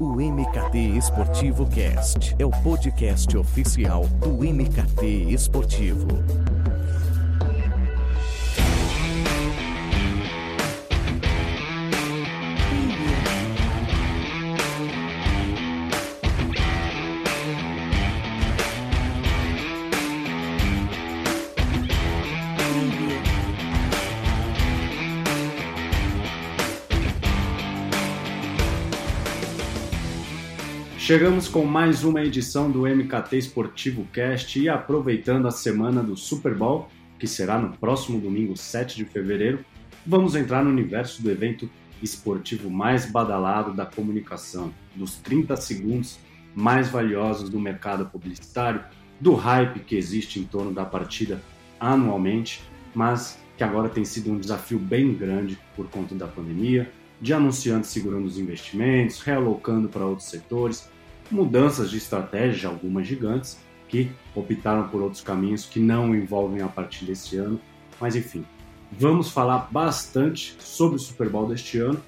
O MKT Esportivo Cast é o podcast oficial do MKT Esportivo. Chegamos com mais uma edição do MKT Esportivo Cast e aproveitando a semana do Super Bowl, que será no próximo domingo, 7 de fevereiro, vamos entrar no universo do evento esportivo mais badalado da comunicação, dos 30 segundos mais valiosos do mercado publicitário, do hype que existe em torno da partida anualmente, mas que agora tem sido um desafio bem grande por conta da pandemia, de anunciantes segurando os investimentos, realocando para outros setores, mudanças de estratégia, algumas gigantes, que optaram por outros caminhos que não envolvem a partir deste ano. Mas enfim, vamos falar bastante sobre o Super Bowl deste ano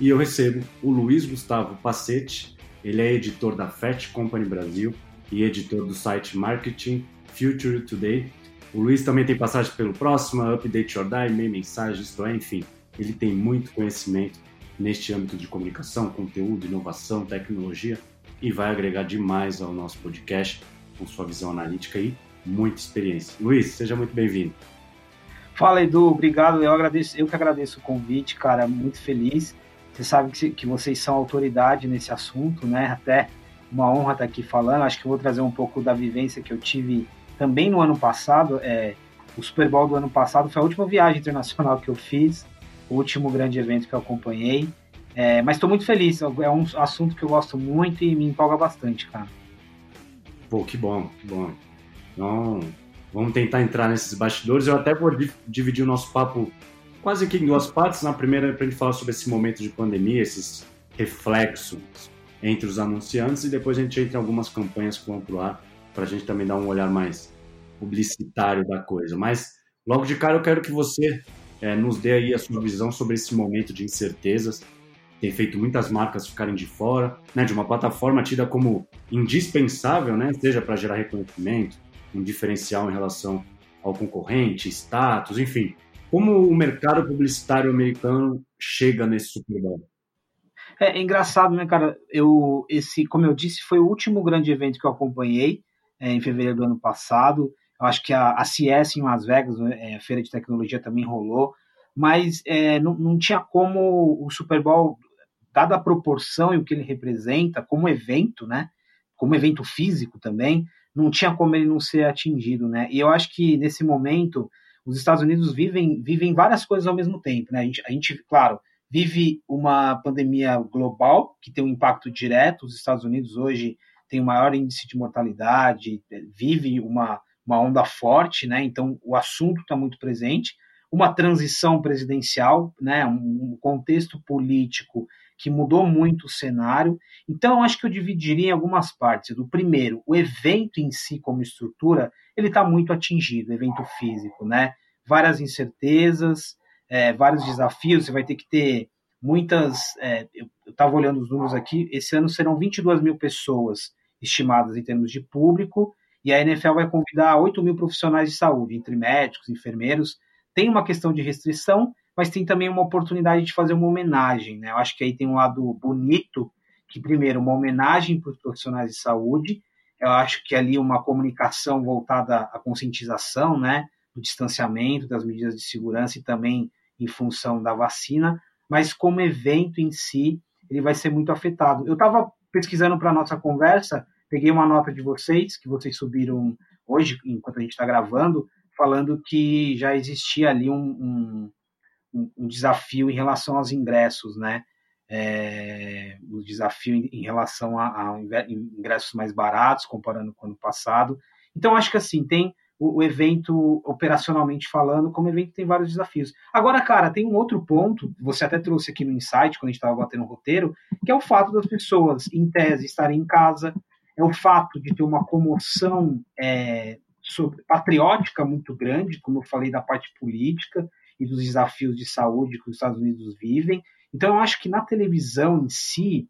e eu recebo o Luiz Gustavo Pacete. Ele é editor da Tech Company Brasil e editor do site Marketing Future Today. O Luiz também tem passagem pelo Próxima, Update Your Day, Mail, Mensagens, enfim. Ele tem muito conhecimento neste âmbito de comunicação, conteúdo, inovação, tecnologia, e vai agregar demais ao nosso podcast com sua visão analítica e muita experiência. Luiz, seja muito bem-vindo. Fala, Edu, obrigado. Eu que agradeço o convite, cara, muito feliz. Você sabe que vocês são autoridade nesse assunto, né? Até uma honra estar aqui falando. Acho que eu vou trazer um pouco da vivência que eu tive também no ano passado. O Super Bowl do ano passado foi a última viagem internacional que eu fiz, o último grande evento que eu acompanhei. Mas estou muito feliz, é um assunto que eu gosto muito e me empolga bastante, cara. Pô, que bom, que bom. Então, vamos tentar entrar nesses bastidores. Eu até vou dividir o nosso papo quase que em duas partes. Na primeira, para a gente falar sobre esse momento de pandemia, esses reflexos entre os anunciantes, e depois a gente entra em algumas campanhas que vão pro ar, para a gente também dar um olhar mais publicitário da coisa. Mas, logo de cara, eu quero que você nos dê aí a sua visão sobre esse momento de incertezas. Tem feito muitas marcas ficarem de fora, né, de uma plataforma tida como indispensável, né, seja para gerar reconhecimento, um diferencial em relação ao concorrente, status, enfim. Como o mercado publicitário americano chega nesse Super Bowl? É engraçado, né, cara? Como eu disse, foi o último grande evento que eu acompanhei em fevereiro do ano passado. Eu acho que a CES em Las Vegas, a Feira de Tecnologia, também rolou. Mas não tinha como o Super Bowl, dada a proporção e o que ele representa como evento, né? Como evento físico também, não tinha como ele não ser atingido, né? E eu acho que, nesse momento, os Estados Unidos vivem várias coisas ao mesmo tempo, né? A gente, claro, vive uma pandemia global que tem um impacto direto. Os Estados Unidos hoje têm o maior índice de mortalidade, vive uma onda forte, né? Então, o assunto está muito presente. Uma transição presidencial, né, um contexto político que mudou muito o cenário. Então, eu acho que eu dividiria em algumas partes. Do primeiro, o evento em si, como estrutura, ele está muito atingido, evento físico, né? Várias incertezas, vários desafios. Você vai ter que ter muitas... eu estava olhando os números aqui. Esse ano serão 22 mil pessoas estimadas em termos de público. E a NFL vai convidar 8 mil profissionais de saúde, entre médicos, enfermeiros. Tem uma questão de restrição, mas tem também uma oportunidade de fazer uma homenagem, né? Eu acho que aí tem um lado bonito, que primeiro, uma homenagem para os profissionais de saúde. Eu acho que ali uma comunicação voltada à conscientização, né? Do distanciamento, das medidas de segurança e também em função da vacina. Mas como evento em si, ele vai ser muito afetado. Eu estava pesquisando para a nossa conversa, peguei uma nota de vocês, que vocês subiram hoje, enquanto a gente está gravando, falando que já existia ali um desafio em relação aos ingressos, né? Um desafio em relação a ingressos mais baratos, comparando com o ano passado. Então, acho que assim, tem o evento, operacionalmente falando, como evento tem vários desafios. Agora, cara, tem um outro ponto, você até trouxe aqui no Insight, quando a gente estava batendo o roteiro, que é o fato das pessoas, em tese, estarem em casa, é o fato de ter uma comoção... patriótica muito grande, como eu falei, da parte política e dos desafios de saúde que os Estados Unidos vivem. Então, eu acho que na televisão em si,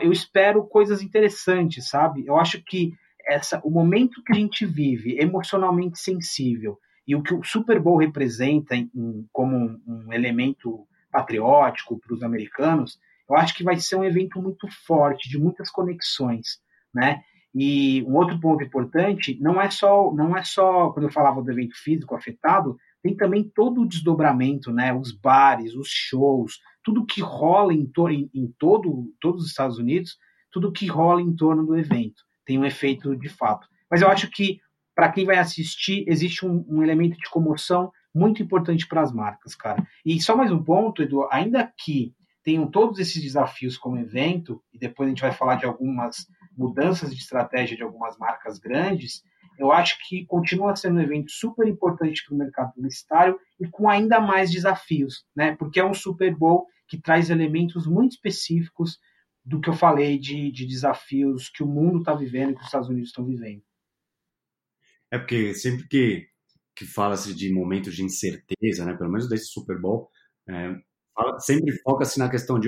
eu espero coisas interessantes, sabe? Eu acho que o momento que a gente vive emocionalmente sensível e o que o Super Bowl representa como um elemento patriótico para os americanos, eu acho que vai ser um evento muito forte, de muitas conexões, né? E um outro ponto importante, não é só quando eu falava do evento físico afetado, tem também todo o desdobramento, né? Os bares, os shows, tudo que rola em todos os Estados Unidos, tudo que rola em torno do evento, tem um efeito de fato. Mas eu acho que, para quem vai assistir, existe um elemento de comoção muito importante para as marcas, cara. E só mais um ponto, Edu, ainda que tenham todos esses desafios como evento, e depois a gente vai falar de algumas mudanças de estratégia de algumas marcas grandes, eu acho que continua sendo um evento super importante para o mercado publicitário e com ainda mais desafios, né? Porque é um Super Bowl que traz elementos muito específicos do que eu falei de desafios que o mundo está vivendo e que os Estados Unidos estão vivendo. É porque sempre que fala-se de momentos de incerteza, né? Pelo menos desse Super Bowl, sempre foca-se na questão de,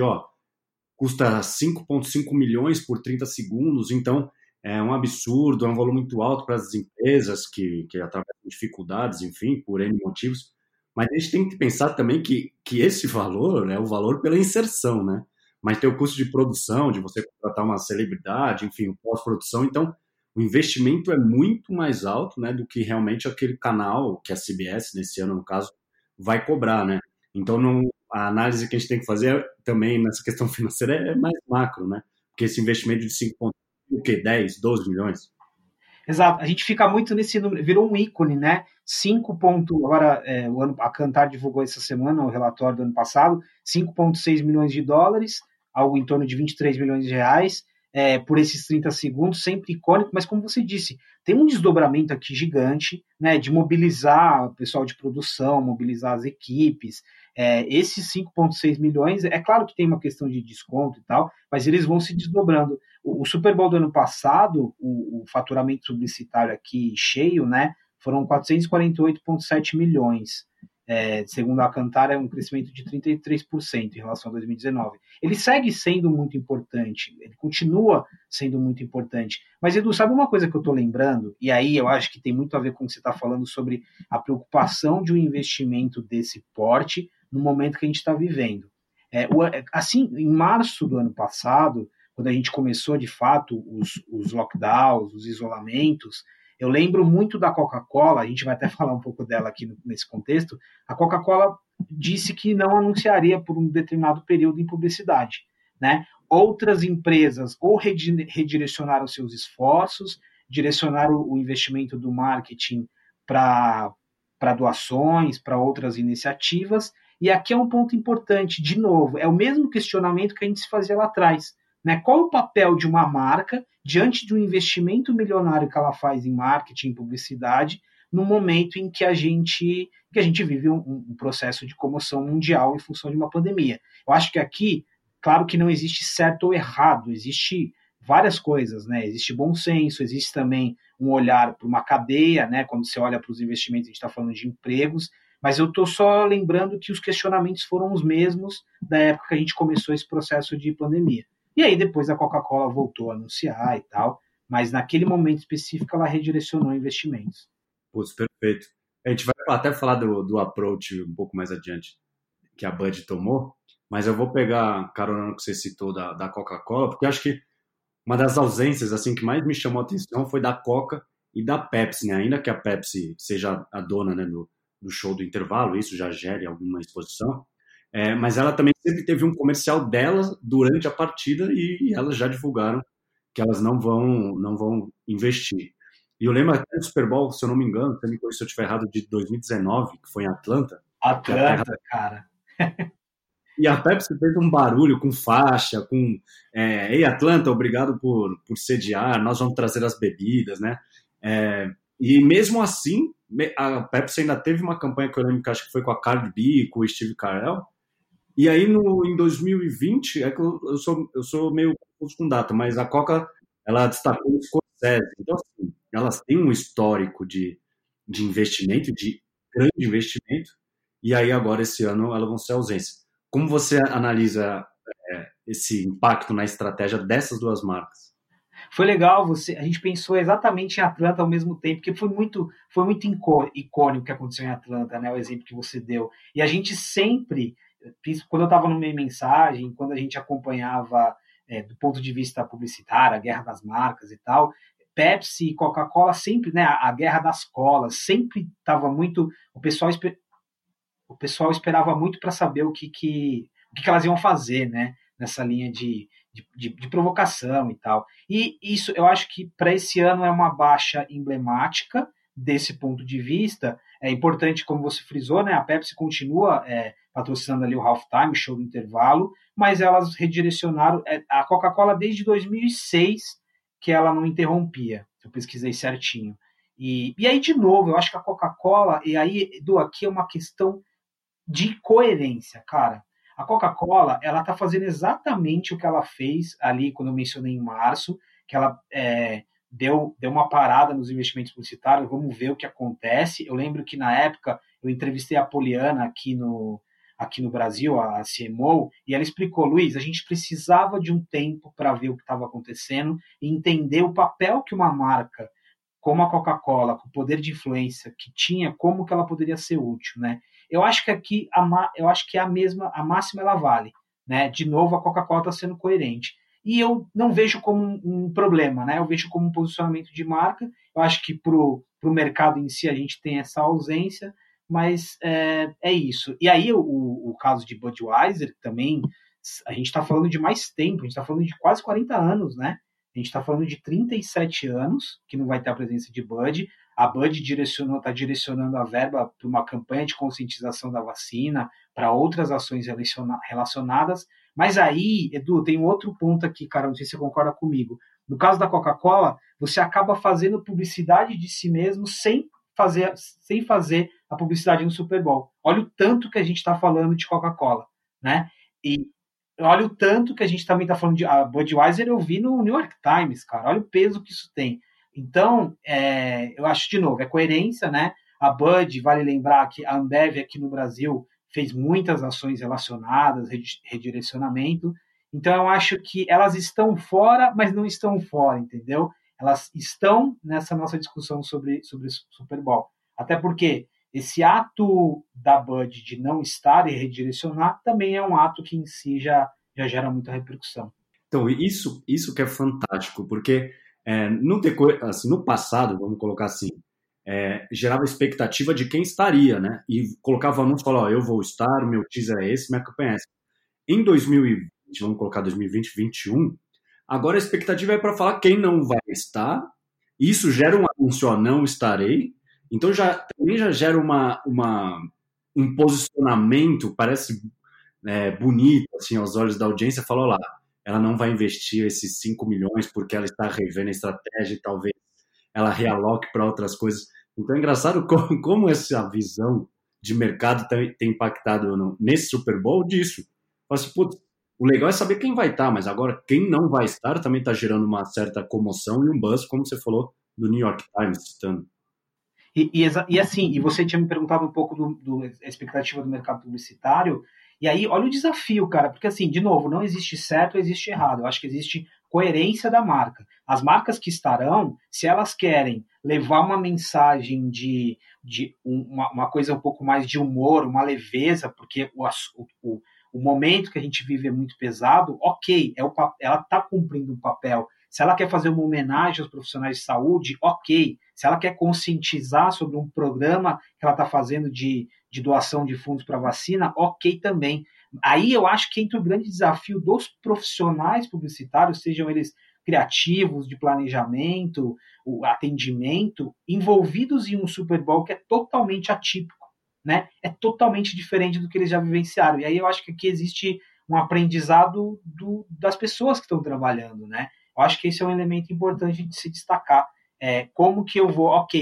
custa 5,5 milhões por 30 segundos, então é um absurdo, é um valor muito alto para as empresas que atravessam dificuldades, enfim, por N motivos. Mas a gente tem que pensar também que esse valor é o valor pela inserção, né? Mas tem o custo de produção, de você contratar uma celebridade, enfim, o pós-produção. Então, o investimento é muito mais alto, né, do que realmente aquele canal que a CBS, nesse ano, no caso, vai cobrar, né? Então, a análise que a gente tem que fazer também nessa questão financeira é mais macro, né? Porque esse investimento de 10, 12 milhões? Exato. A gente fica muito nesse número. Virou um ícone, né? 5 ponto... Agora, a Cantar divulgou essa semana o relatório do ano passado, 5,6 milhões de dólares, algo em torno de 23 milhões de reais, por esses 30 segundos, sempre icônico. Mas, como você disse, tem um desdobramento aqui gigante, né? De mobilizar o pessoal de produção, mobilizar as equipes... Esses 5,6 milhões, é claro que tem uma questão de desconto e tal, mas eles vão se desdobrando. O Super Bowl do ano passado, o faturamento publicitário aqui cheio, né, foram 448,7 milhões. Segundo a Cantar, é um crescimento de 33% em relação a 2019. Ele segue sendo muito importante, ele continua sendo muito importante. Mas, Edu, sabe uma coisa que eu estou lembrando? E aí eu acho que tem muito a ver com o que você está falando sobre a preocupação de um investimento desse porte no momento que a gente está vivendo. Em março do ano passado, quando a gente começou, de fato, os lockdowns, os isolamentos, eu lembro muito da Coca-Cola, a gente vai até falar um pouco dela aqui nesse contexto, a Coca-Cola disse que não anunciaria por um determinado período em publicidade, né? Outras empresas ou redirecionaram seus esforços, direcionaram o investimento do marketing para doações, para outras iniciativas, e aqui é um ponto importante, de novo, é o mesmo questionamento que a gente se fazia lá atrás, né? Qual o papel de uma marca diante de um investimento milionário que ela faz em marketing, em publicidade, no momento em que a gente vive um processo de comoção mundial em função de uma pandemia? Eu acho que aqui, claro que não existe certo ou errado, existe várias coisas, né? Existe bom senso, existe também um olhar para uma cadeia, né? Quando você olha para os investimentos, a gente está falando de empregos, mas eu estou só lembrando que os questionamentos foram os mesmos da época que a gente começou esse processo de pandemia. E aí depois a Coca-Cola voltou a anunciar e tal, mas naquele momento específico ela redirecionou investimentos. Putz, perfeito. A gente vai até falar do approach um pouco mais adiante que a Bud tomou, mas eu vou pegar carona no que você citou da Coca-Cola, porque eu acho que uma das ausências assim que mais me chamou a atenção foi da Coca e da Pepsi, né? Ainda que a Pepsi seja a dona, né, do show do intervalo, isso já gere alguma exposição. Mas ela também sempre teve um comercial delas durante a partida e elas já divulgaram que elas não vão investir. E eu lembro até do Super Bowl, se eu não me engano, se eu estiver errado, de 2019, que foi em Atlanta. Atlanta, cara. E a Pepsi fez um barulho com faixa, com Ei, Atlanta, obrigado por sediar, nós vamos trazer as bebidas, né? E mesmo assim, a Pepsi ainda teve uma campanha que eu lembro que acho que foi com a Cardi B, com o Steve Carell. E aí, em 2020, é que eu sou meio confuso com data, mas a Coca, ela destacou o Scorsese. Então, assim, elas têm um histórico de investimento, de grande investimento, e aí agora, esse ano, elas vão ser ausência. Como você analisa esse impacto na estratégia dessas duas marcas? Foi legal, a gente pensou exatamente em Atlanta ao mesmo tempo, porque foi muito icônico o que aconteceu em Atlanta, né, o exemplo que você deu. E a gente sempre, quando eu estava no Meio Mensagem, quando a gente acompanhava do ponto de vista publicitário, a guerra das marcas e tal, Pepsi e Coca-Cola sempre, né, a guerra das colas, sempre estava muito... O pessoal esperava muito para saber o que elas iam fazer, né, nessa linha de provocação e tal. E isso, eu acho que para esse ano é uma baixa emblemática desse ponto de vista. É importante, como você frisou, né, a Pepsi continua patrocinando ali o halftime, show do intervalo, mas elas redirecionaram... A Coca-Cola, desde 2006, que ela não interrompia. Eu pesquisei certinho. E aí, de novo, eu acho que a Coca-Cola... E aí, Edu, aqui é uma questão de coerência, cara. A Coca-Cola, ela tá fazendo exatamente o que ela fez ali, quando eu mencionei em março, que ela deu uma parada nos investimentos publicitários, vamos ver o que acontece. Eu lembro que, na época, eu entrevistei a Poliana aqui no Brasil, a CMO, e ela explicou, Luiz, a gente precisava de um tempo para ver o que estava acontecendo e entender o papel que uma marca como a Coca-Cola, com o poder de influência que tinha, como que ela poderia ser útil, né? Eu acho que aqui a máxima ela vale, né? De novo, a Coca-Cola está sendo coerente. E eu não vejo como um problema, né? Eu vejo como um posicionamento de marca. Eu acho que para o mercado em si a gente tem essa ausência, mas é isso. E aí o caso de Budweiser também, a gente está falando de mais tempo, a gente está falando de quase 40 anos, né? A gente está falando de 37 anos, que não vai ter a presença de Bud. A Bud está direcionando a verba para uma campanha de conscientização da vacina, para outras ações relacionadas. Mas aí, Edu, tem outro ponto aqui, cara, não sei se você concorda comigo. No caso da Coca-Cola, você acaba fazendo publicidade de si mesmo sem fazer a publicidade no Super Bowl. Olha o tanto que a gente está falando de Coca-Cola, né? E olha o tanto que a gente também está falando de... A Budweiser eu vi no New York Times, cara. Olha o peso que isso tem. Então, eu acho, de novo, é coerência, né? A Bud, vale lembrar que a Ambev aqui no Brasil fez muitas ações relacionadas, redirecionamento. Então, eu acho que elas estão fora, mas não estão fora, entendeu? Elas estão nessa nossa discussão sobre Super Bowl. Até porque esse ato da Bud de não estar e redirecionar também é um ato que em si já gera muita repercussão. Então, isso que é fantástico, porque... no passado, vamos colocar assim, gerava expectativa de quem estaria, né? E colocava anúncio, falava, eu vou estar, meu teaser é esse, minha campanha é essa. Em 2020, vamos colocar 2020, 2021, agora a expectativa é para falar quem não vai estar, isso gera um anúncio, ó, não estarei, então também já gera um posicionamento, parece bonito, assim, aos olhos da audiência, falou lá, ela não vai investir esses 5 milhões porque ela está revendo a estratégia e talvez ela realoque para outras coisas. Então é engraçado como essa visão de mercado tem impactado nesse Super Bowl disso. Assim, putz, o legal é saber quem vai estar, mas agora quem não vai estar também está gerando uma certa comoção e um buzz, como você falou, do New York Times, citando. E assim, e você tinha me perguntado um pouco da expectativa do mercado publicitário. E aí, olha o desafio, cara, porque assim, de novo, não existe certo, existe errado. Eu acho que existe coerência da marca. As marcas que estarão, se elas querem levar uma mensagem de uma coisa um pouco mais de humor, uma leveza, porque o momento que a gente vive é muito pesado, ok, ela está cumprindo um papel. Se ela quer fazer uma homenagem aos profissionais de saúde, ok. Se ela quer conscientizar sobre um programa que ela está fazendo de doação de fundos para vacina, ok também. Aí eu acho que entra o grande desafio dos profissionais publicitários, sejam eles criativos, de planejamento, o atendimento, envolvidos em um Super Bowl que é totalmente atípico, né? É totalmente diferente do que eles já vivenciaram. E aí eu acho que aqui existe um aprendizado das pessoas que estão trabalhando, né? Eu acho que esse é um elemento importante de se destacar. Como que eu vou... Ok,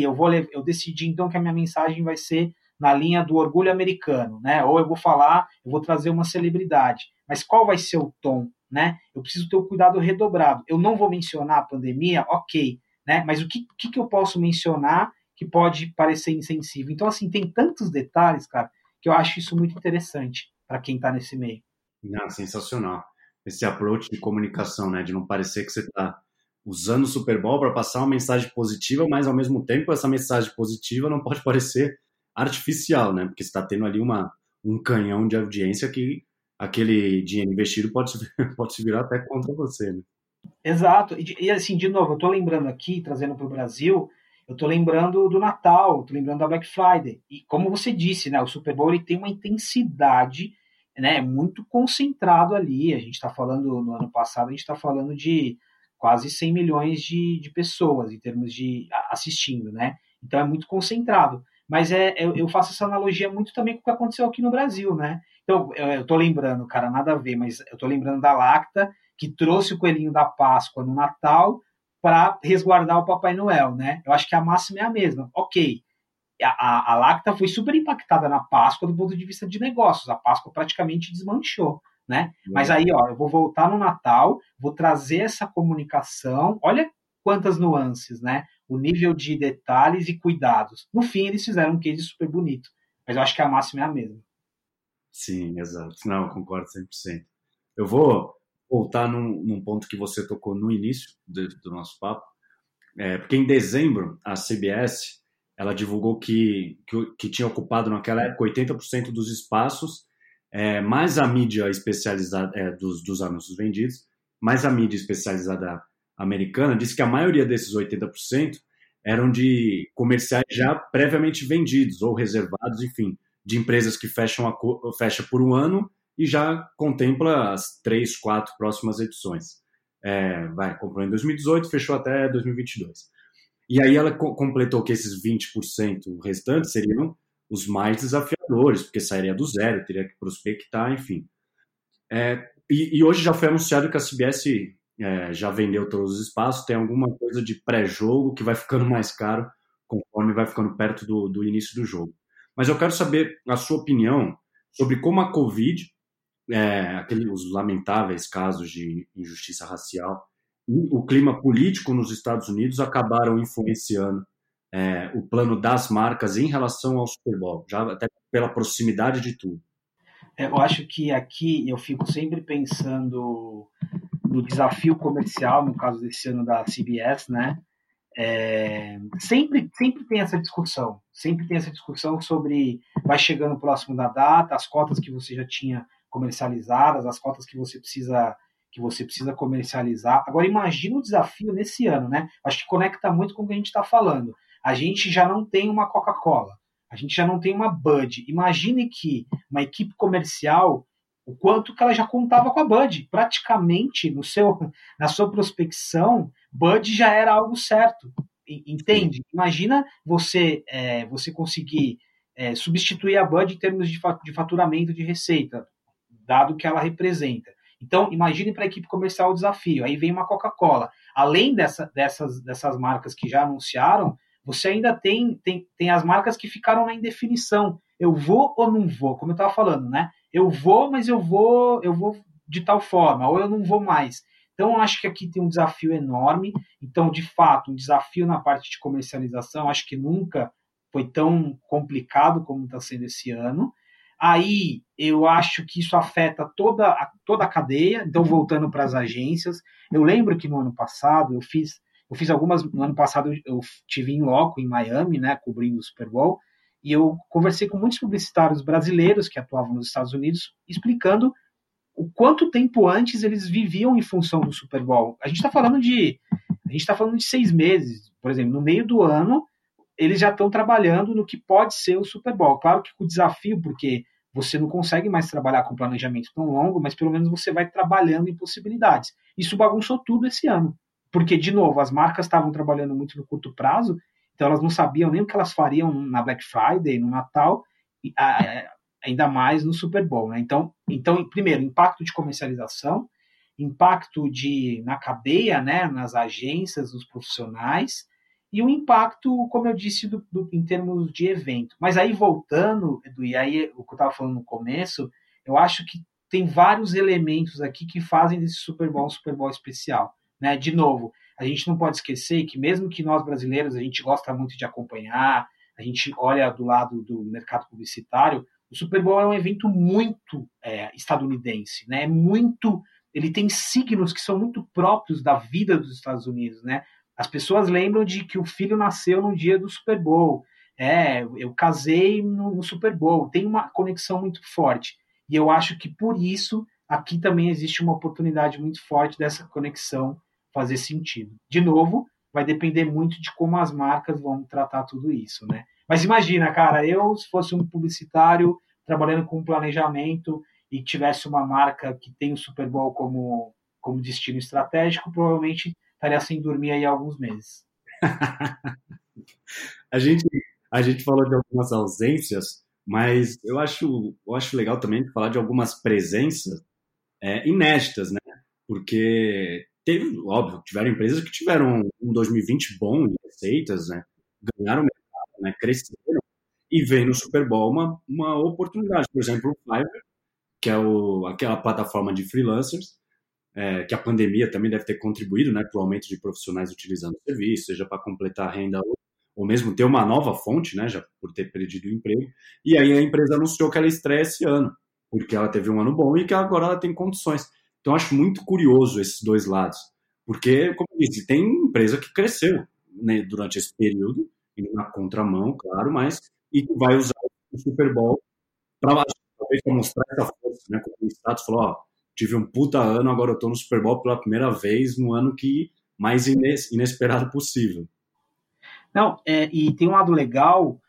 eu decidi então que a minha mensagem vai ser na linha do orgulho americano, né? Ou eu vou falar, eu vou trazer uma celebridade. Mas qual vai ser o tom, né? Eu preciso ter um cuidado redobrado. Eu não vou mencionar a pandemia, ok, né? Mas o que eu posso mencionar que pode parecer insensível? Então, assim, tem tantos detalhes, cara, que eu acho isso muito interessante para quem está nesse meio. Não, sensacional. esse approach de comunicação, né? De não parecer que você está usando o Super Bowl para passar uma mensagem positiva, mas ao mesmo tempo essa mensagem positiva não pode parecer artificial, né? Porque você está tendo ali um canhão de audiência que aquele dinheiro investido pode se virar até contra você, né? Exato. E assim, de novo, eu estou lembrando aqui, trazendo para o Brasil, eu estou lembrando do Natal, estou lembrando da Black Friday. E como você disse, né, o Super Bowl ele tem uma intensidade, né, muito concentrado ali. A gente está falando, no ano passado, a gente está falando de quase 100 milhões de pessoas em termos de assistindo, né? Então é muito concentrado. Mas eu faço essa analogia muito também com o que aconteceu aqui no Brasil, né? Então, eu estou lembrando, cara, nada a ver, mas eu estou lembrando da Lacta, que trouxe o coelhinho da Páscoa no Natal para resguardar o Papai Noel, né? Eu acho que a máxima é a mesma. Ok, a Lacta foi super impactada na Páscoa do ponto de vista de negócios. A Páscoa praticamente desmanchou, né? É. Mas aí, ó, eu vou voltar no Natal, vou trazer essa comunicação. Olha quantas nuances, né? O nível de detalhes e cuidados. No fim, eles fizeram um case super bonito. Mas eu acho que a máxima é a mesma. Sim, exato. Não, eu concordo 100%. Eu vou voltar num ponto que você tocou no início do nosso papo. Porque em dezembro, a CBS ela divulgou que tinha ocupado naquela época 80% dos espaços, mais a mídia especializada dos anúncios vendidos, mais a mídia especializada americana, disse que a maioria desses 80% eram de comerciais já previamente vendidos ou reservados, enfim, de empresas que fecham por um ano e já contempla as 3, 4 próximas edições. Comprou em 2018, fechou até 2022. E aí ela completou que esses 20% restantes seriam os mais desafiadores, porque sairia do zero, teria que prospectar, enfim. E hoje já foi anunciado que a CBS... já vendeu todos os espaços, tem alguma coisa de pré-jogo que vai ficando mais caro conforme vai ficando perto do início do jogo. Mas eu quero saber a sua opinião sobre como a Covid, os lamentáveis casos de injustiça racial e o clima político nos Estados Unidos acabaram influenciando o plano das marcas em relação ao Super Bowl, já até pela proximidade de tudo. Eu acho que aqui eu fico sempre pensando... do desafio comercial, no caso desse ano da CBS, né? Sempre tem essa discussão. Sempre tem essa discussão sobre vai chegando próximo da data, as cotas que você já tinha comercializadas, as cotas que você precisa comercializar. Agora, imagina o desafio nesse ano, né? Acho que conecta muito com o que a gente está falando. A gente já não tem uma Coca-Cola, a gente já não tem uma Bud. Imagine que uma equipe comercial... o quanto que ela já contava com a Bud. Praticamente, na sua prospecção, Bud já era algo certo. Entende? Imagina você conseguir substituir a Bud em termos de faturamento de receita, dado que ela representa. Então, imagine para a equipe comercial o desafio. Aí vem uma Coca-Cola. Além dessas marcas que já anunciaram, você ainda tem as marcas que ficaram na indefinição. Eu vou ou não vou? Como eu estava falando, né? Eu vou, mas eu vou de tal forma, ou eu não vou mais. Então, eu acho que aqui tem um desafio enorme. Então, de fato, um desafio na parte de comercialização, acho que nunca foi tão complicado como está sendo esse ano. Aí, eu acho que isso afeta toda a cadeia. Então, voltando para as agências, eu lembro que no ano passado, eu fiz algumas... No ano passado, eu estive em loco, em Miami, né, cobrindo o Super Bowl, e eu conversei com muitos publicitários brasileiros que atuavam nos Estados Unidos, explicando o quanto tempo antes eles viviam em função do Super Bowl. A gente está falando de 6 meses, por exemplo, no meio do ano, eles já estão trabalhando no que pode ser o Super Bowl. Claro que o desafio, porque você não consegue mais trabalhar com planejamento tão longo, mas pelo menos você vai trabalhando em possibilidades. Isso bagunçou tudo esse ano, porque, de novo, as marcas estavam trabalhando muito no curto prazo. Então, elas não sabiam nem o que elas fariam na Black Friday, no Natal, e ainda mais no Super Bowl, né? Então, primeiro, impacto de comercialização, impacto na cadeia, né, nas agências, nos profissionais, e o impacto, como eu disse, em termos de evento. Mas aí, voltando, Edu, e aí o que eu estava falando no começo, eu acho que tem vários elementos aqui que fazem desse Super Bowl um Super Bowl especial, né? De novo, a gente não pode esquecer que mesmo que nós brasileiros, a gente gosta muito de acompanhar, a gente olha do lado do mercado publicitário, o Super Bowl é um evento muito estadunidense, né? Muito ele tem signos que são muito próprios da vida dos Estados Unidos, né? As pessoas lembram de que o filho nasceu no dia do Super Bowl. Eu casei no Super Bowl. Tem uma conexão muito forte. E eu acho que, por isso, aqui também existe uma oportunidade muito forte dessa conexão fazer sentido. De novo, vai depender muito de como as marcas vão tratar tudo isso, né? Mas imagina, cara, eu, se fosse um publicitário trabalhando com planejamento e tivesse uma marca que tem o Super Bowl como destino estratégico, provavelmente estaria sem dormir aí há alguns meses. A gente falou de algumas ausências, mas eu acho legal também falar de algumas presenças inéditas, né? Porque teve, óbvio, tiveram empresas que tiveram um 2020 bom em receitas, né? Ganharam mercado, né? Cresceram e vem no Super Bowl uma oportunidade. Por exemplo, o Fiverr, que é aquela plataforma de freelancers, que a pandemia também deve ter contribuído, né, para o aumento de profissionais utilizando o serviço, seja para completar a renda ou mesmo ter uma nova fonte, né, já por ter perdido o emprego. E aí a empresa anunciou que ela estreia esse ano, porque ela teve um ano bom e que agora ela tem condições. Então, acho muito curioso esses dois lados, porque, como eu disse, tem empresa que cresceu, né, durante esse período, na contramão, claro, mas e que vai usar o Super Bowl para mostrar essa força, né, como o status falou, ó, tive um puta ano, agora eu tô no Super Bowl pela primeira vez, no ano que mais inesperado possível. Não, e tem um lado legal,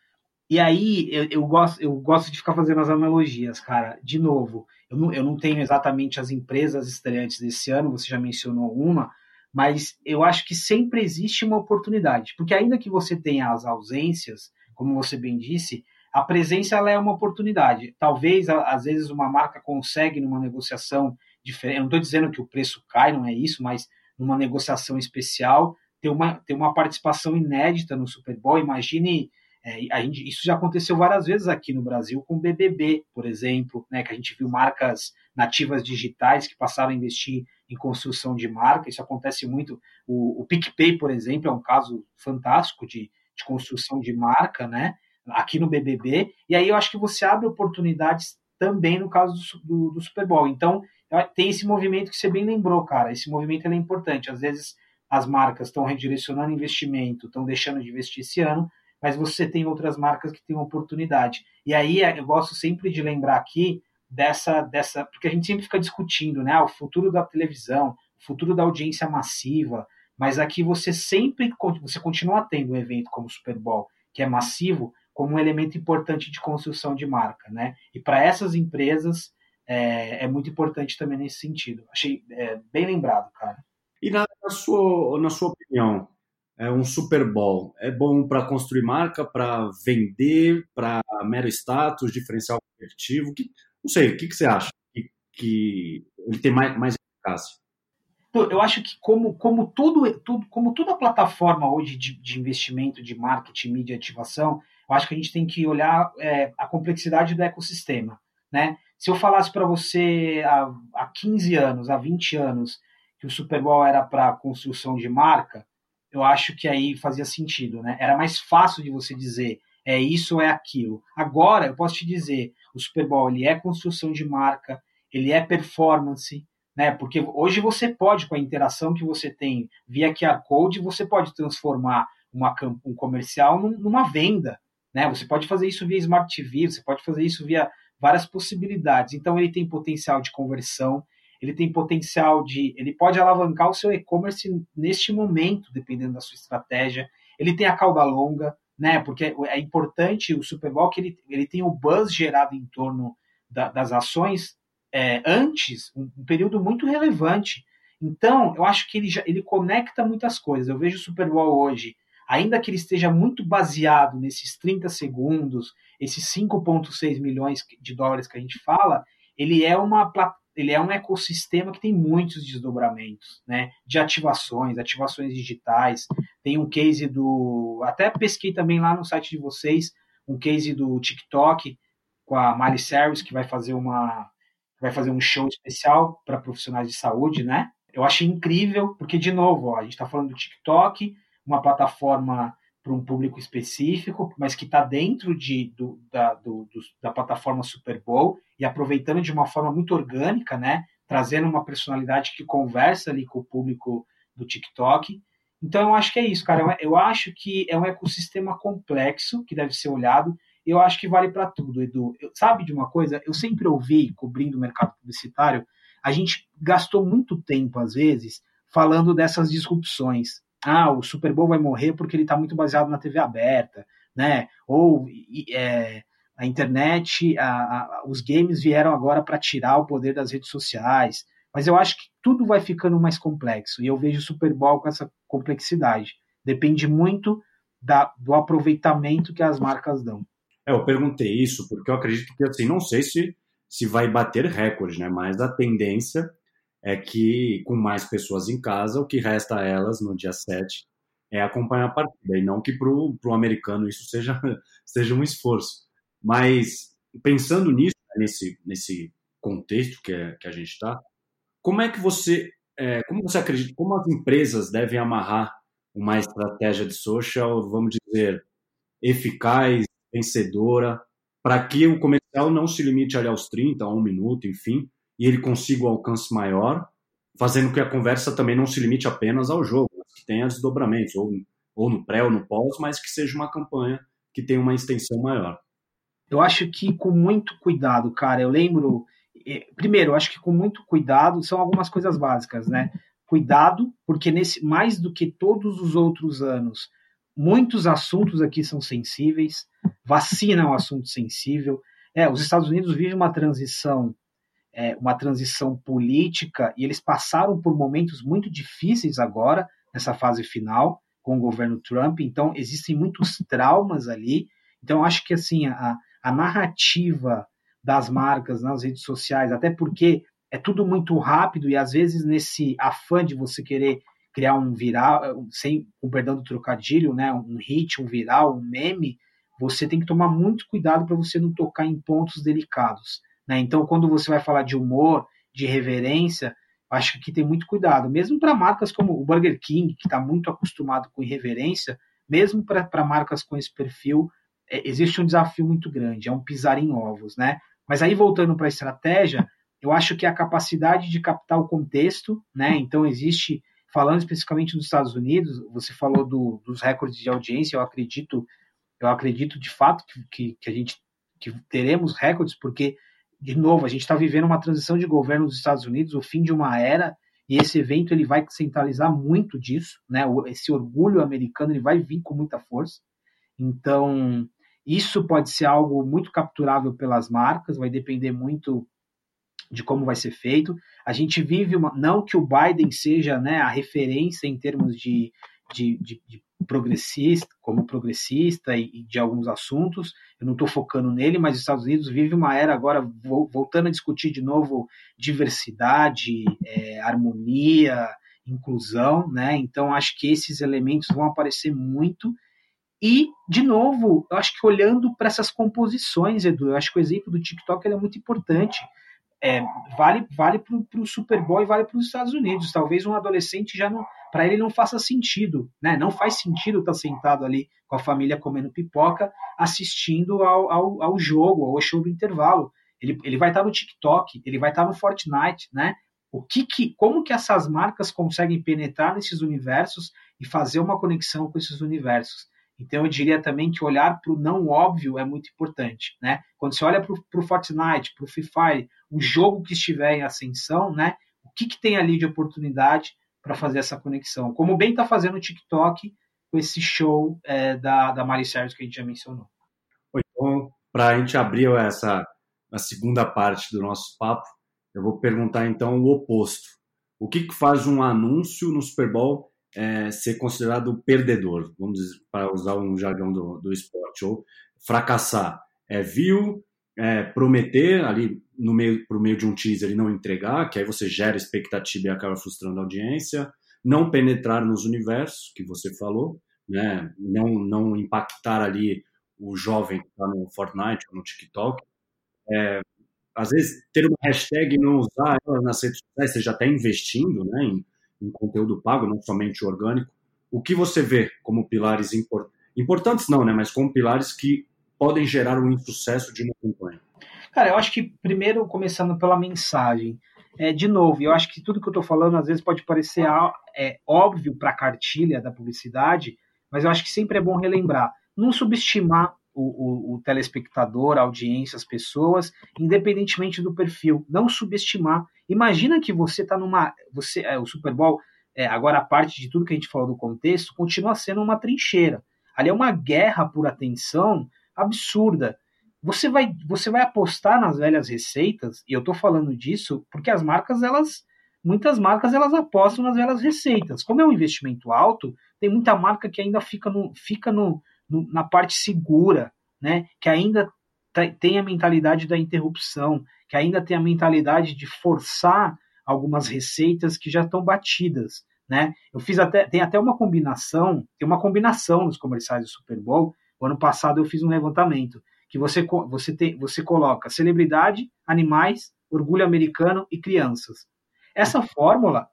e aí eu gosto de ficar fazendo as analogias, cara. De novo, eu não tenho exatamente as empresas estreantes desse ano, você já mencionou uma, mas eu acho que sempre existe uma oportunidade, porque ainda que você tenha as ausências, como você bem disse, a presença ela é uma oportunidade. Talvez, às vezes, uma marca consegue numa negociação diferente. Eu não estou dizendo que o preço cai, não é isso, mas numa negociação especial, ter uma participação inédita no Super Bowl. Imagine, isso já aconteceu várias vezes aqui no Brasil com o BBB, por exemplo, né, que a gente viu marcas nativas digitais que passaram a investir em construção de marca. Isso acontece muito. O PicPay, por exemplo, é um caso fantástico de construção de marca, né? Aqui no BBB, e aí eu acho que você abre oportunidades também no caso do Super Bowl. Então, tem esse movimento que você bem lembrou, cara. Esse movimento é importante. Às vezes, as marcas estão redirecionando investimento, estão deixando de investir esse ano, mas você tem outras marcas que têm oportunidade. E aí, eu gosto sempre de lembrar aqui dessa... Porque a gente sempre fica discutindo, né? O futuro da televisão, o futuro da audiência massiva, mas aqui você continua tendo um evento como o Super Bowl, que é massivo, como um elemento importante de construção de marca, né? E para essas empresas é muito importante também nesse sentido. Achei bem lembrado, cara. E na sua opinião, um Super Bowl é bom para construir marca, para vender, para mero status, diferencial competitivo? Não sei, o que você acha que ele tem mais eficácia? Eu acho que como toda plataforma hoje de investimento, de marketing, mídia e ativação, eu acho que a gente tem que olhar a complexidade do ecossistema, né? Se eu falasse para você há 15 anos, há 20 anos, que o Super Bowl era para construção de marca, eu acho que aí fazia sentido, né? Era mais fácil de você dizer é isso ou é aquilo. Agora, eu posso te dizer, o Super Bowl ele é construção de marca, ele é performance, né? Porque hoje você pode, com a interação que você tem via QR Code, você pode transformar um comercial numa venda, né? Você pode fazer isso via Smart TV, você pode fazer isso via várias possibilidades. Então, ele tem potencial de conversão, ele pode alavancar o seu e-commerce neste momento, dependendo da sua estratégia. Ele tem a cauda longa, né? Porque é importante o Super Bowl que ele tem o buzz gerado em torno das ações, antes, um período muito relevante. Então, eu acho que ele conecta muitas coisas. Eu vejo o Super Bowl hoje, ainda que ele esteja muito baseado nesses 30 segundos, esses 5,6 milhões de dólares que a gente fala, ele é um ecossistema que tem muitos desdobramentos, né? De ativações digitais. Tem um case até pesquei também lá no site de vocês, um case do TikTok com a Miley Cyrus, que vai fazer um show especial para profissionais de saúde, né? Eu achei incrível, porque, de novo, a gente está falando do TikTok, uma plataforma para um público específico, mas que está dentro da plataforma Super Bowl e aproveitando de uma forma muito orgânica, né? trazendo uma personalidade que conversa ali com o público do TikTok. Então, eu acho que é isso, cara. Eu acho que é um ecossistema complexo que deve ser olhado. Eu acho que vale para tudo, Edu. Sabe de uma coisa? Eu sempre ouvi, cobrindo o mercado publicitário, a gente gastou muito tempo, às vezes, falando dessas disrupções. Ah, o Super Bowl vai morrer porque ele está muito baseado na TV aberta, né? Ou a internet, os games vieram agora para tirar o poder das redes sociais. Mas eu acho que tudo vai ficando mais complexo. E eu vejo o Super Bowl com essa complexidade. Depende muito do aproveitamento que as marcas dão. Eu perguntei isso porque eu acredito que, assim, não sei se vai bater recorde, né? Mas a tendência é que, com mais pessoas em casa, o que resta a elas no dia 7 é acompanhar a partida. E não que para o americano isso seja um esforço. Mas, pensando nisso, nesse contexto que a gente está, como você acredita, como as empresas devem amarrar uma estratégia de social, vamos dizer, eficaz, vencedora, para que o comercial não se limite ali aos 30, a um minuto, enfim, e ele consiga um alcance maior, fazendo que a conversa também não se limite apenas ao jogo, que tenha desdobramentos, ou no pré ou no pós, mas que seja uma campanha que tenha uma extensão maior. Eu acho que com muito cuidado, cara. Primeiro, eu acho que com muito cuidado são algumas coisas básicas, né? Cuidado, porque mais do que todos os outros anos, muitos assuntos aqui são sensíveis, vacina é um assunto sensível. Os Estados Unidos vivem uma transição política, e eles passaram por momentos muito difíceis agora, nessa fase final, com o governo Trump, então existem muitos traumas ali. Então, acho que assim, a narrativa das marcas nas redes sociais, até porque é tudo muito rápido e às vezes nesse afã de você querer criar um viral, sem o perdão do trocadilho, né, um hit, um viral, um meme, você tem que tomar muito cuidado para você não tocar em pontos delicados, né? Então, quando você vai falar de humor, de reverência, acho que tem muito cuidado, mesmo para marcas como o Burger King, que está muito acostumado com irreverência, mesmo para marcas com esse perfil, existe um desafio muito grande, é um pisar em ovos, né? Mas aí, voltando para a estratégia, eu acho que a capacidade de captar o contexto, né? Então, existe, falando especificamente dos Estados Unidos, você falou dos recordes de audiência, eu acredito de fato que teremos recordes, porque, de novo, a gente está vivendo uma transição de governo dos Estados Unidos, o fim de uma era, e esse evento ele vai centralizar muito disso, né? Esse orgulho americano ele vai vir com muita força. Então, isso pode ser algo muito capturável pelas marcas, vai depender muito de como vai ser feito. A gente vive não que o Biden seja, né, a referência em termos de progressista, como progressista e de alguns assuntos, eu não estou focando nele, mas os Estados Unidos vive uma era agora, voltando a discutir de novo diversidade, harmonia, inclusão, né? Então, acho que esses elementos vão aparecer muito. E, de novo, eu acho que olhando para essas composições, Edu, eu acho que o exemplo do TikTok ele é muito importante. Vale para o Super Bowl e vale para os Estados Unidos. Talvez um adolescente, já não, para ele não faça sentido, né? Não faz sentido estar sentado ali com a família comendo pipoca, assistindo ao jogo, ao show do intervalo. Ele vai estar no TikTok, ele vai estar no Fortnite, né? Como que essas marcas conseguem penetrar nesses universos e fazer uma conexão com esses universos? Então, eu diria também que olhar para o não óbvio é muito importante, né? Quando você olha para o Fortnite, para o Free Fire, o jogo que estiver em ascensão, né? O que tem ali de oportunidade para fazer essa conexão? Como bem está fazendo o TikTok com esse show da Mari Sérgio que a gente já mencionou. Então, para a gente abrir a segunda parte do nosso papo, eu vou perguntar, então, o oposto. O que faz um anúncio no Super Bowl ser considerado perdedor, vamos dizer, para usar um jargão do esporte, ou fracassar? Prometer ali por meio de um teaser e não entregar, que aí você gera expectativa e acaba frustrando a audiência, não penetrar nos universos que você falou, né? não impactar ali o jovem que está no Fortnite ou no TikTok, às vezes ter uma hashtag e não usar ela nas redes sociais, você já está investindo, né, em conteúdo pago, não somente orgânico. O que você vê como pilares importantes não, né, mas como pilares que podem gerar um insucesso de uma campanha? Cara, eu acho que, primeiro, começando pela mensagem, de novo, eu acho que tudo que eu estou falando às vezes pode parecer óbvio para a cartilha da publicidade, mas eu acho que sempre é bom relembrar. Não subestimar o telespectador, a audiência, as pessoas, independentemente do perfil. Não subestimar. Imagina que você está numa... o Super Bowl, agora a parte de tudo que a gente falou do contexto, continua sendo uma trincheira. Ali é uma guerra por atenção absurda. Você vai apostar nas velhas receitas, e eu estou falando disso porque as marcas, muitas marcas elas apostam nas velhas receitas. Como é um investimento alto, tem muita marca que ainda fica na parte segura, né? Que ainda tem a mentalidade da interrupção, que ainda tem a mentalidade de forçar algumas receitas que já estão batidas. Né? Tem até uma combinação nos comerciais do Super Bowl. O ano passado eu fiz um levantamento, que você coloca celebridade, animais, orgulho americano e crianças. Essa fórmula,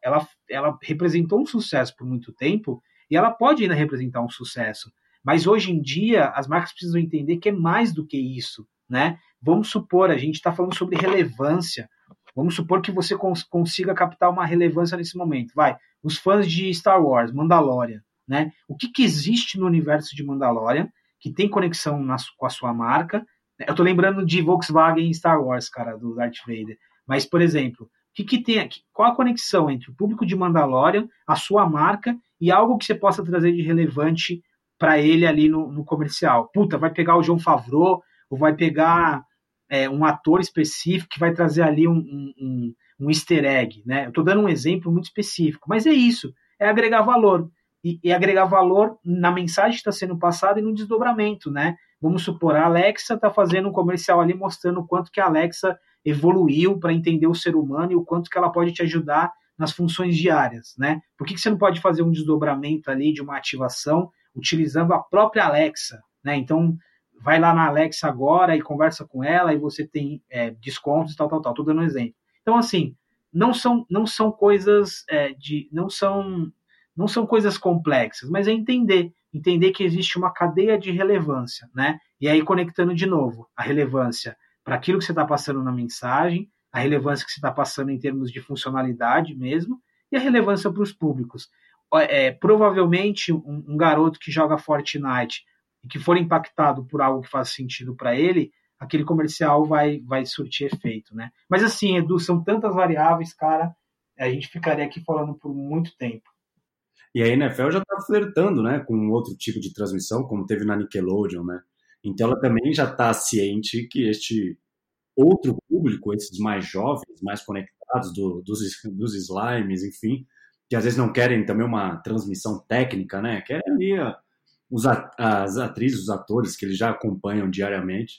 ela representou um sucesso por muito tempo e ela pode ainda representar um sucesso. Mas hoje em dia, as marcas precisam entender que é mais do que isso. Né? Vamos supor, a gente está falando sobre relevância. Vamos supor que você consiga captar uma relevância nesse momento. Vai, os fãs de Star Wars, Mandalorian. Né? O que existe no universo de Mandalorian que tem conexão com a sua marca? Eu tô lembrando de Volkswagen e Star Wars, cara, do Darth Vader. Mas, por exemplo, qual a conexão entre o público de Mandalorian, a sua marca e algo que você possa trazer de relevante para ele ali no comercial? Puta, vai pegar o John Favreau ou vai pegar um ator específico que vai trazer ali um easter egg, né? Eu tô dando um exemplo muito específico, mas é isso, é agregar valor. E agregar valor na mensagem que está sendo passada e no desdobramento, né? Vamos supor, a Alexa está fazendo um comercial ali mostrando o quanto que a Alexa evoluiu para entender o ser humano e o quanto que ela pode te ajudar nas funções diárias, né? Por que você não pode fazer um desdobramento ali de uma ativação utilizando a própria Alexa, né? Então, vai lá na Alexa agora e conversa com ela e você tem descontos e tal, tal, tal. Estou dando um exemplo. Então, assim, não são coisas Não são coisas complexas, mas é entender que existe uma cadeia de relevância, né? E aí conectando de novo a relevância para aquilo que você está passando na mensagem, a relevância que você está passando em termos de funcionalidade mesmo, e a relevância para os públicos. Provavelmente um garoto que joga Fortnite e que for impactado por algo que faz sentido para ele, aquele comercial vai surtir efeito, né? Mas assim, Edu, são tantas variáveis, cara, a gente ficaria aqui falando por muito tempo. E a NFL já está flertando, né, com outro tipo de transmissão, como teve na Nickelodeon, né? Então ela também já está ciente que este outro público, esses mais jovens, mais conectados dos slimes, enfim, que às vezes não querem também uma transmissão técnica, né? Querem ali as atrizes, os atores que eles já acompanham diariamente,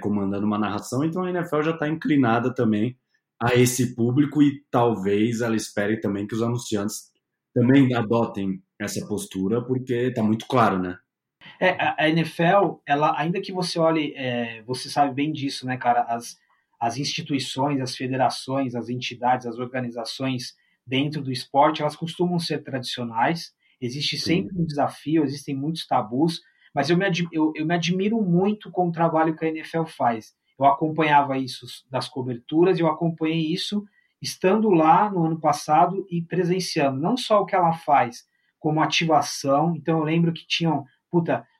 comandando uma narração. Então a NFL já está inclinada também a esse público e talvez ela espere também que os anunciantes também adotem essa postura, porque está muito claro, né? A NFL, ela, ainda que você olhe, você sabe bem disso, né, cara? As instituições, as federações, as entidades, as organizações dentro do esporte, elas costumam ser tradicionais. Existe sempre um desafio, existem muitos tabus, mas eu me admiro muito com o trabalho que a NFL faz. Eu acompanhava isso das coberturas, eu acompanhei isso estando lá no ano passado e presenciando não só o que ela faz como ativação. Então eu lembro que tinham,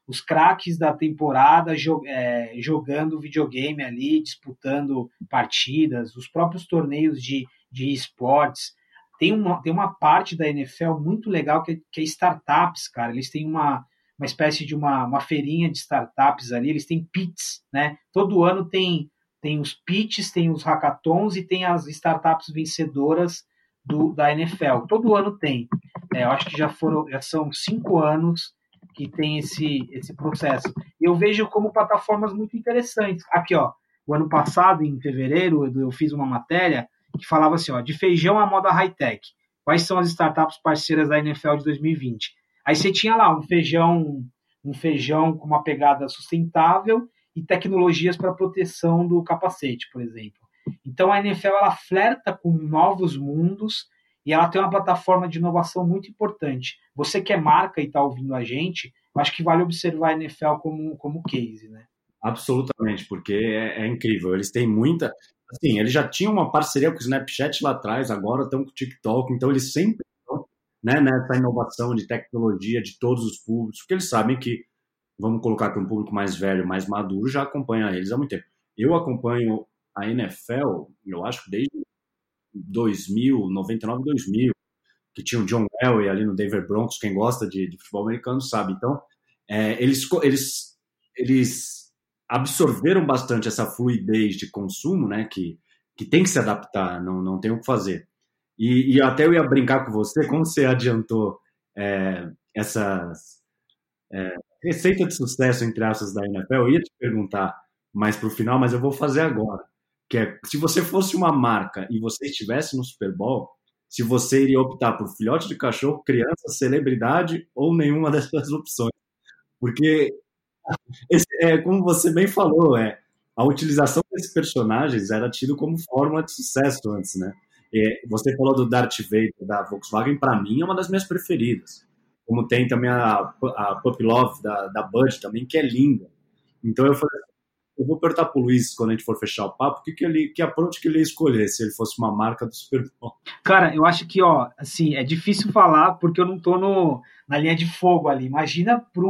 os craques da temporada jogando videogame ali, disputando partidas, os próprios torneios de esportes. Tem uma parte da NFL muito legal que é startups, cara. Eles têm uma espécie de uma feirinha de startups ali, eles têm pits, né? Todo ano tem os pitches, tem os hackathons e tem as startups vencedoras da NFL. Todo ano tem. Eu acho que já são 5 anos que tem esse processo. Eu vejo como plataformas muito interessantes. Aqui, ó, o ano passado, em fevereiro, eu fiz uma matéria que falava assim, ó, de feijão à moda high-tech. Quais são as startups parceiras da NFL de 2020? Aí você tinha lá um feijão com uma pegada sustentável e tecnologias para proteção do capacete, por exemplo. Então, a NFL ela flerta com novos mundos e ela tem uma plataforma de inovação muito importante. Você que é marca e está ouvindo a gente, acho que vale observar a NFL como case, né? Absolutamente, porque é incrível. Eles têm muita... assim, eles já tinham uma parceria com o Snapchat lá atrás, agora estão com o TikTok, então eles sempre estão, né, nessa inovação de tecnologia de todos os públicos, porque eles sabem que, vamos colocar que um público mais velho, mais maduro, já acompanha eles há muito tempo. Eu acompanho a NFL, eu acho que desde 2000, 99, 2000, que tinha o John Elway ali no Denver Broncos, quem gosta de futebol americano sabe. Então, eles absorveram bastante essa fluidez de consumo, né, que tem que se adaptar, não tem o que fazer. E até eu ia brincar com você, como você adiantou essas receita de sucesso, entre aspas, da NFL, eu ia te perguntar mais para o final, mas eu vou fazer agora. Que é, se você fosse uma marca e você estivesse no Super Bowl, se você iria optar por filhote de cachorro, criança, celebridade ou nenhuma dessas opções. Porque, como você bem falou, a utilização desses personagens era tido como fórmula de sucesso antes, né? Você falou do Darth Vader, da Volkswagen, para mim é uma das minhas preferidas. Como tem também a Puppy Love da Bud também, que é linda. Então eu falei, eu vou perguntar pro Luiz, quando a gente for fechar o papo, que approach que ele ia escolher se ele fosse uma marca do Super Bowl. Cara, eu acho que, assim, é difícil falar porque eu não tô na linha de fogo ali. Imagina pra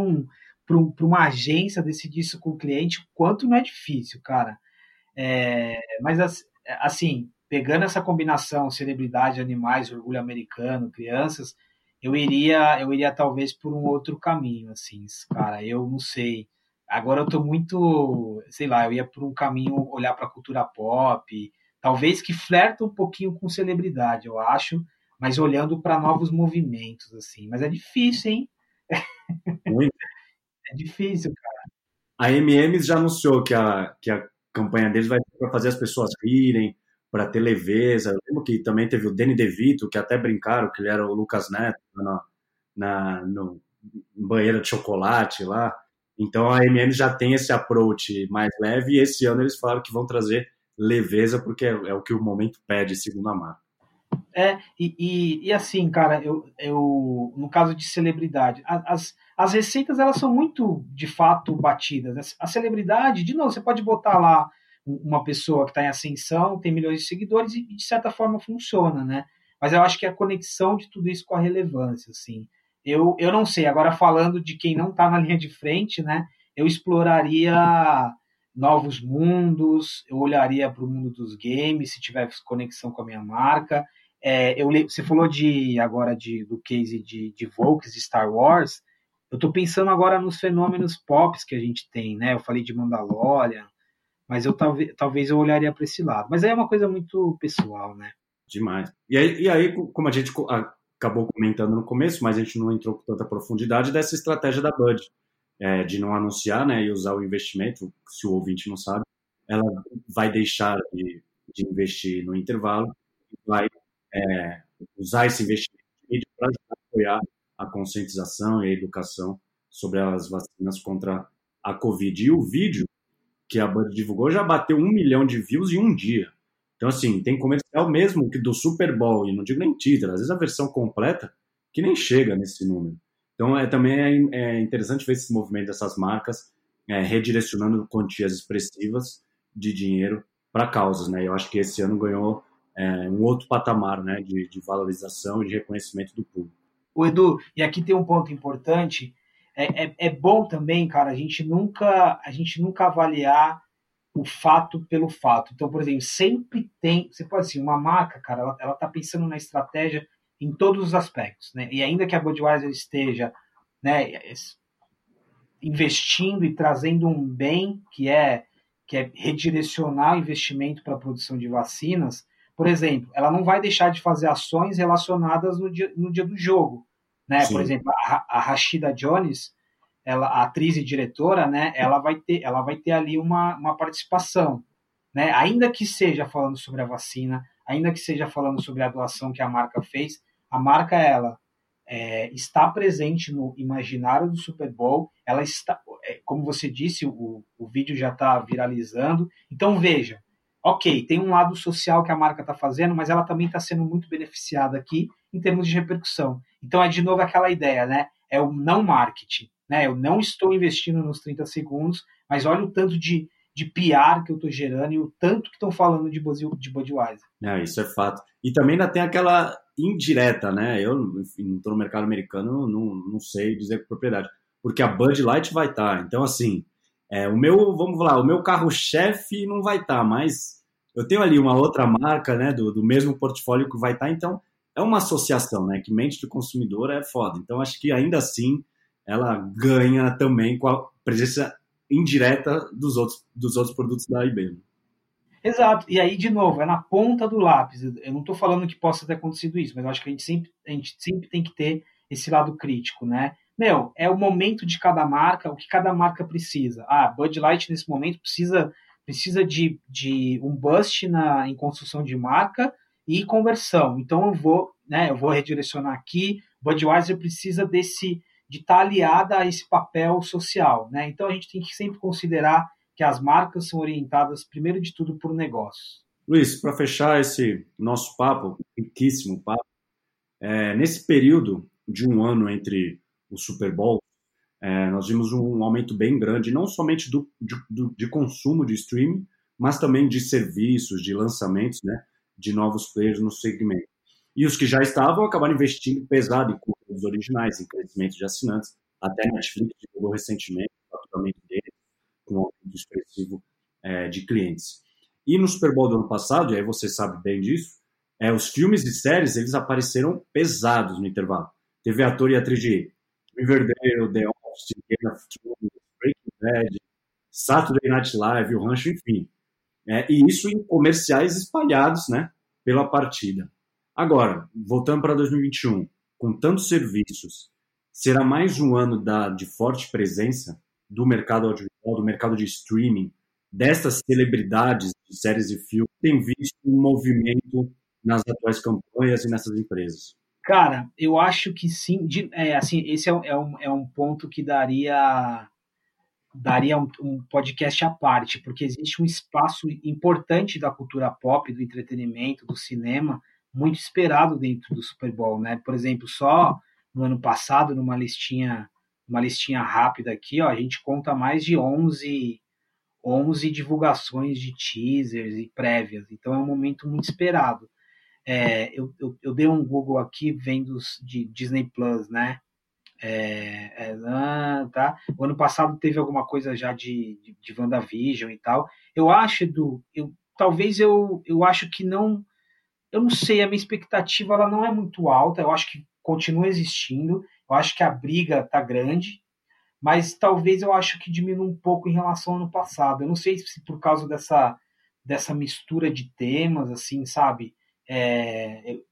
uma agência decidir isso com o cliente, o quanto não é difícil, cara. Mas, assim, pegando essa combinação celebridade, animais, orgulho americano, crianças, eu iria talvez por um outro caminho, assim, cara, eu não sei. Agora eu tô muito, sei lá, eu ia por um caminho, olhar pra cultura pop, talvez que flerta um pouquinho com celebridade, eu acho, mas olhando para novos movimentos, assim. Mas é difícil, hein? Muito. É difícil, cara. A M&M já anunciou que a campanha deles vai ser pra fazer as pessoas rirem, pra ter leveza. Eu lembro que também teve o Danny DeVito, que até brincaram, que ele era o Lucas Neto, no banheiro de chocolate lá. Então, a M&M já tem esse approach mais leve e esse ano eles falaram que vão trazer leveza porque é o que o momento pede, segundo a marca. E assim, cara, eu no caso de celebridade, as receitas, elas são muito, de fato, batidas. A celebridade, de novo, você pode botar lá uma pessoa que está em ascensão, tem milhões de seguidores e, de certa forma, funciona, né? Mas eu acho que é a conexão de tudo isso com a relevância, assim. Eu não sei, agora falando de quem não está na linha de frente, né? Eu exploraria novos mundos, eu olharia para o mundo dos games, se tiver conexão com a minha marca. Você falou do case de Volks, de Star Wars. Eu estou pensando agora nos fenômenos pop que a gente tem, né? Eu falei de Mandalorian, mas talvez eu olharia para esse lado. Mas aí é uma coisa muito pessoal, né? Demais. E aí como a gente acabou comentando no começo, mas a gente não entrou com tanta profundidade dessa estratégia da Bud, de não anunciar, né, e usar o investimento, se o ouvinte não sabe, ela vai deixar de investir no intervalo, vai usar esse investimento para apoiar a conscientização e a educação sobre as vacinas contra a Covid. E o vídeo que a Bud divulgou já bateu 1 milhão de views em um dia. Então, assim, tem comercial mesmo que do Super Bowl, e não digo nem título, às vezes a versão completa que nem chega nesse número. Então, também é interessante ver esse movimento dessas marcas redirecionando quantias expressivas de dinheiro para causas, né? Eu acho que esse ano ganhou um outro patamar, né, de valorização e de reconhecimento do público. O Edu, e aqui tem um ponto importante, é bom também, cara, a gente nunca avaliar o fato pelo fato. Então, por exemplo, sempre tem... Você pode dizer, uma marca, cara, ela tá pensando na estratégia em todos os aspectos, né? E ainda que a Budweiser esteja, né, investindo e trazendo um bem que é redirecionar o investimento para a produção de vacinas, por exemplo, ela não vai deixar de fazer ações relacionadas no dia do jogo, né? Sim. Por exemplo, a Rashida Jones... a atriz e diretora, né, ela vai ter ali uma participação, né, ainda que seja falando sobre a vacina, ainda que seja falando sobre a doação que a marca fez, a marca, ela está presente no imaginário do Super Bowl, ela está, como você disse, o vídeo já está viralizando, então veja, ok, tem um lado social que a marca está fazendo, mas ela também está sendo muito beneficiada aqui em termos de repercussão, então é de novo aquela ideia, né, é o não marketing. Né, eu não estou investindo nos 30 segundos, mas olha o tanto de de PR que eu tô gerando e o tanto que estão falando de Budweiser. É, isso é fato. E também ainda tem aquela indireta, né? Eu, enfim, não tô no mercado americano, não sei dizer com propriedade. Porque a Bud Light vai estar. Então, assim, o meu carro-chefe não vai estar, mas eu tenho ali uma outra marca, né, do mesmo portfólio que vai estar, então é uma associação, né, que mente do consumidor é foda. Então, acho que ainda assim ela ganha também com a presença indireta dos outros produtos da IB. Exato. E aí, de novo, é na ponta do lápis. Eu não estou falando que possa ter acontecido isso, mas eu acho que a gente sempre tem que ter esse lado crítico, né? Meu, é o momento de cada marca, o que cada marca precisa. Ah, Bud Light, nesse momento, precisa de um boost em construção de marca e conversão. Então, eu vou redirecionar aqui. Budweiser precisa de estar aliada a esse papel social, né? Então, a gente tem que sempre considerar que as marcas são orientadas, primeiro de tudo, por negócios. Luiz, para fechar esse nosso papo, riquíssimo papo, nesse período de um ano entre o Super Bowl, nós vimos um aumento bem grande, não somente de consumo de streaming, mas também de serviços, de lançamentos, né, de novos players no segmento. E os que já estavam acabaram investindo pesado em conteúdos originais, em crescimento de assinantes. Até a Netflix divulgou recentemente o faturamento deles, com um aumento expressivo de clientes. E no Super Bowl do ano passado, e aí você sabe bem disso, os filmes e séries eles apareceram pesados no intervalo. Teve ator e atriz de Riverdale, The Office, Game of Thrones, Breaking Bad, Saturday Night Live, o Rancho, enfim. E isso em comerciais espalhados, né, pela partida. Agora, voltando para 2021, com tantos serviços, será mais um ano de forte presença do mercado audiovisual, do mercado de streaming, dessas celebridades de séries e filmes, tem visto um movimento nas atuais campanhas e nessas empresas? Cara, eu acho que sim. Esse é um ponto que daria um podcast à parte, porque existe um espaço importante da cultura pop, do entretenimento, do cinema, muito esperado dentro do Super Bowl, né? Por exemplo, só no ano passado, numa listinha rápida aqui, ó, a gente conta mais de 11 divulgações de teasers e prévias. Então é um momento muito esperado. Eu dei um Google aqui, vendo de Disney Plus, né? Tá? O ano passado teve alguma coisa já de WandaVision e tal. Eu acho, Edu, eu acho que não. Eu não sei, a minha expectativa ela não é muito alta. Eu acho que continua existindo. Eu acho que a briga tá grande, mas talvez eu acho que diminua um pouco em relação ao ano passado. Eu não sei se por causa dessa mistura de temas, assim, sabe?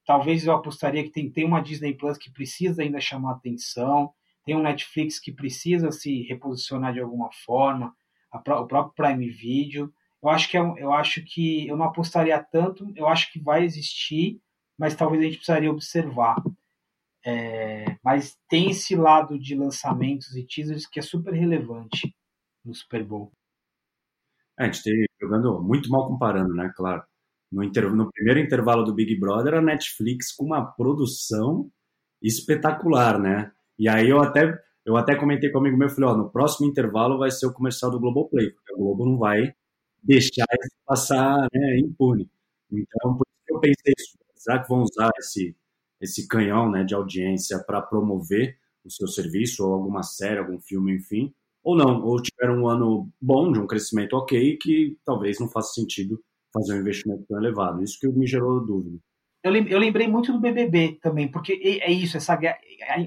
Talvez eu apostaria que tem uma Disney Plus que precisa ainda chamar atenção, tem um Netflix que precisa se reposicionar de alguma forma, o próprio Prime Video. Eu acho que eu não apostaria tanto, eu acho que vai existir, mas talvez a gente precisaria observar. Mas tem esse lado de lançamentos e teasers que é super relevante no Super Bowl. A gente está jogando muito mal comparando, né? Claro. No primeiro intervalo do Big Brother, a Netflix com uma produção espetacular, né? E aí eu até comentei com um amigo meu, falei, ó, no próximo intervalo vai ser o comercial do Globoplay, porque a Globo não vai deixar isso passar, né, impune. Então, por isso que eu pensei, será que vão usar esse canhão, né, de audiência para promover o seu serviço, ou alguma série, algum filme, enfim, ou não, ou tiveram um ano bom, de um crescimento ok, que talvez não faça sentido fazer um investimento tão elevado. Isso que me gerou dúvida. Eu lembrei muito do BBB também, porque é isso,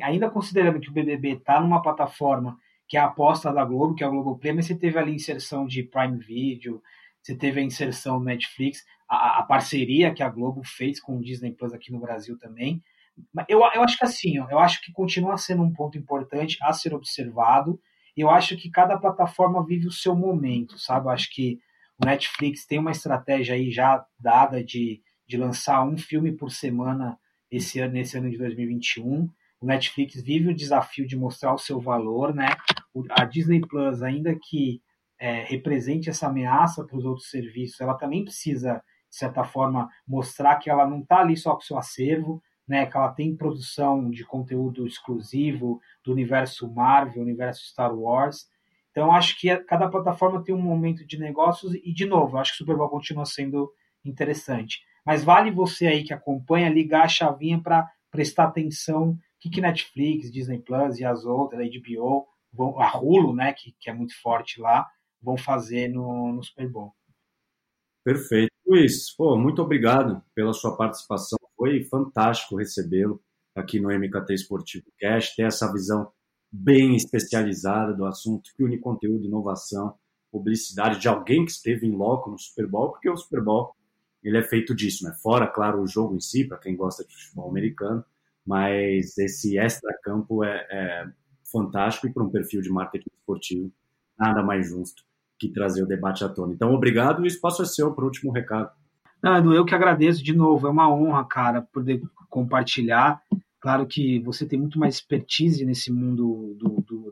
ainda considerando que o BBB está numa plataforma que é a aposta da Globo, que é o Globoplay, mas você teve ali inserção de Prime Video, você teve a inserção do Netflix, a parceria que a Globo fez com o Disney Plus aqui no Brasil também. Eu acho que assim, eu acho que continua sendo um ponto importante a ser observado, eu acho que cada plataforma vive o seu momento, sabe? Eu acho que o Netflix tem uma estratégia aí já dada de lançar um filme por semana nesse ano de 2021. O Netflix vive o desafio de mostrar o seu valor, né? A Disney Plus, ainda que represente essa ameaça para os outros serviços, ela também precisa, de certa forma, mostrar que ela não está ali só com o seu acervo, né? Que ela tem produção de conteúdo exclusivo do universo Marvel, universo Star Wars. Então, acho que cada plataforma tem um momento de negócios e, de novo, acho que o Super Bowl continua sendo interessante. Mas vale você aí que acompanha ligar a chavinha para prestar atenção que Netflix, Disney Plus e as outras, a HBO, a Hulu, né, que é muito forte lá, vão fazer no Super Bowl. Perfeito. Luiz, muito obrigado pela sua participação. Foi fantástico recebê-lo aqui no MKT Esportivo Cast, ter essa visão bem especializada do assunto que une conteúdo, inovação, publicidade, de alguém que esteve em loco no Super Bowl, porque o Super Bowl ele é feito disso, né? Fora, claro, o jogo em si, para quem gosta de futebol americano, mas esse extra-campo é fantástico e para um perfil de marketing esportivo, nada mais justo que trazer o debate à tona. Então, obrigado e o espaço é seu para o último recado. Não, Edu, eu que agradeço de novo, é uma honra, cara, poder compartilhar. Claro que você tem muito mais expertise nesse mundo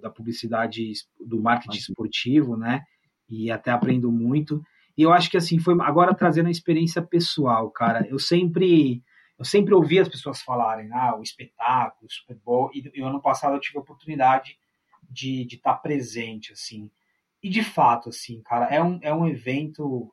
da publicidade, do marketing esportivo, né? E até aprendo muito. E eu acho que, assim, foi agora trazendo a experiência pessoal, cara. Eu sempre ouvi as pessoas falarem, o espetáculo, o Super Bowl, e ano passado eu tive a oportunidade de estar presente, assim. E, de fato, assim, cara, é um evento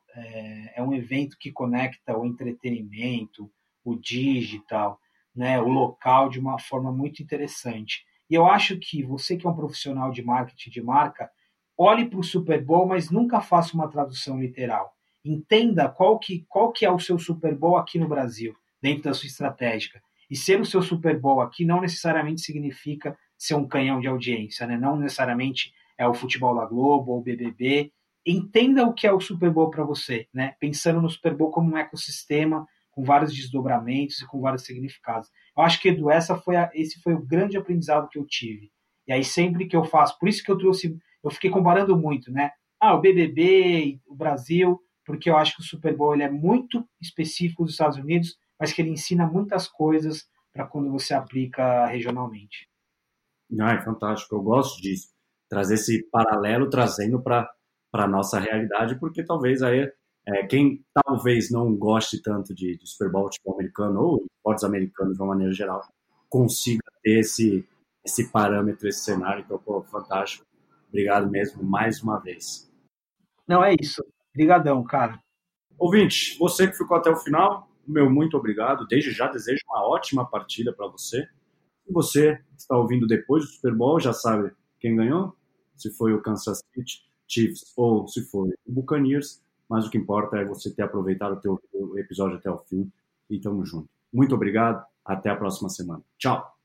que conecta o entretenimento, o digital, né, o local de uma forma muito interessante. E eu acho que você que é um profissional de marketing de marca, olhe para o Super Bowl, mas nunca faça uma tradução literal. Entenda qual que é o seu Super Bowl aqui no Brasil, dentro da sua estratégia. E ser o seu Super Bowl aqui não necessariamente significa ser um canhão de audiência, né? Não necessariamente é o futebol da Globo ou o BBB. Entenda o que é o Super Bowl para você, né? Pensando no Super Bowl como um ecossistema, com vários desdobramentos e com vários significados. Eu acho que, Edu, esse foi o grande aprendizado que eu tive. E aí, sempre que eu faço... Por isso que eu fiquei comparando muito, né? O BBB, o Brasil, porque eu acho que o Super Bowl ele é muito específico dos Estados Unidos, mas que ele ensina muitas coisas para quando você aplica regionalmente. É fantástico. Eu gosto disso. Trazer esse paralelo, trazendo para a nossa realidade, porque talvez aí... quem talvez não goste tanto de Super Bowl, tipo americano, ou esportes americanos de uma maneira geral, consiga ter esse parâmetro, esse cenário. Então, fantástico. Obrigado mesmo, mais uma vez. Não, é isso. Obrigadão, cara. Ouvinte, você que ficou até o final, meu muito obrigado. Desde já desejo uma ótima partida para você. Se você que está ouvindo depois do Super Bowl, já sabe quem ganhou, se foi o Kansas City Chiefs ou se foi o Buccaneers. Mas o que importa é você ter aproveitado o episódio até o fim. E tamo junto. Muito obrigado. Até a próxima semana. Tchau.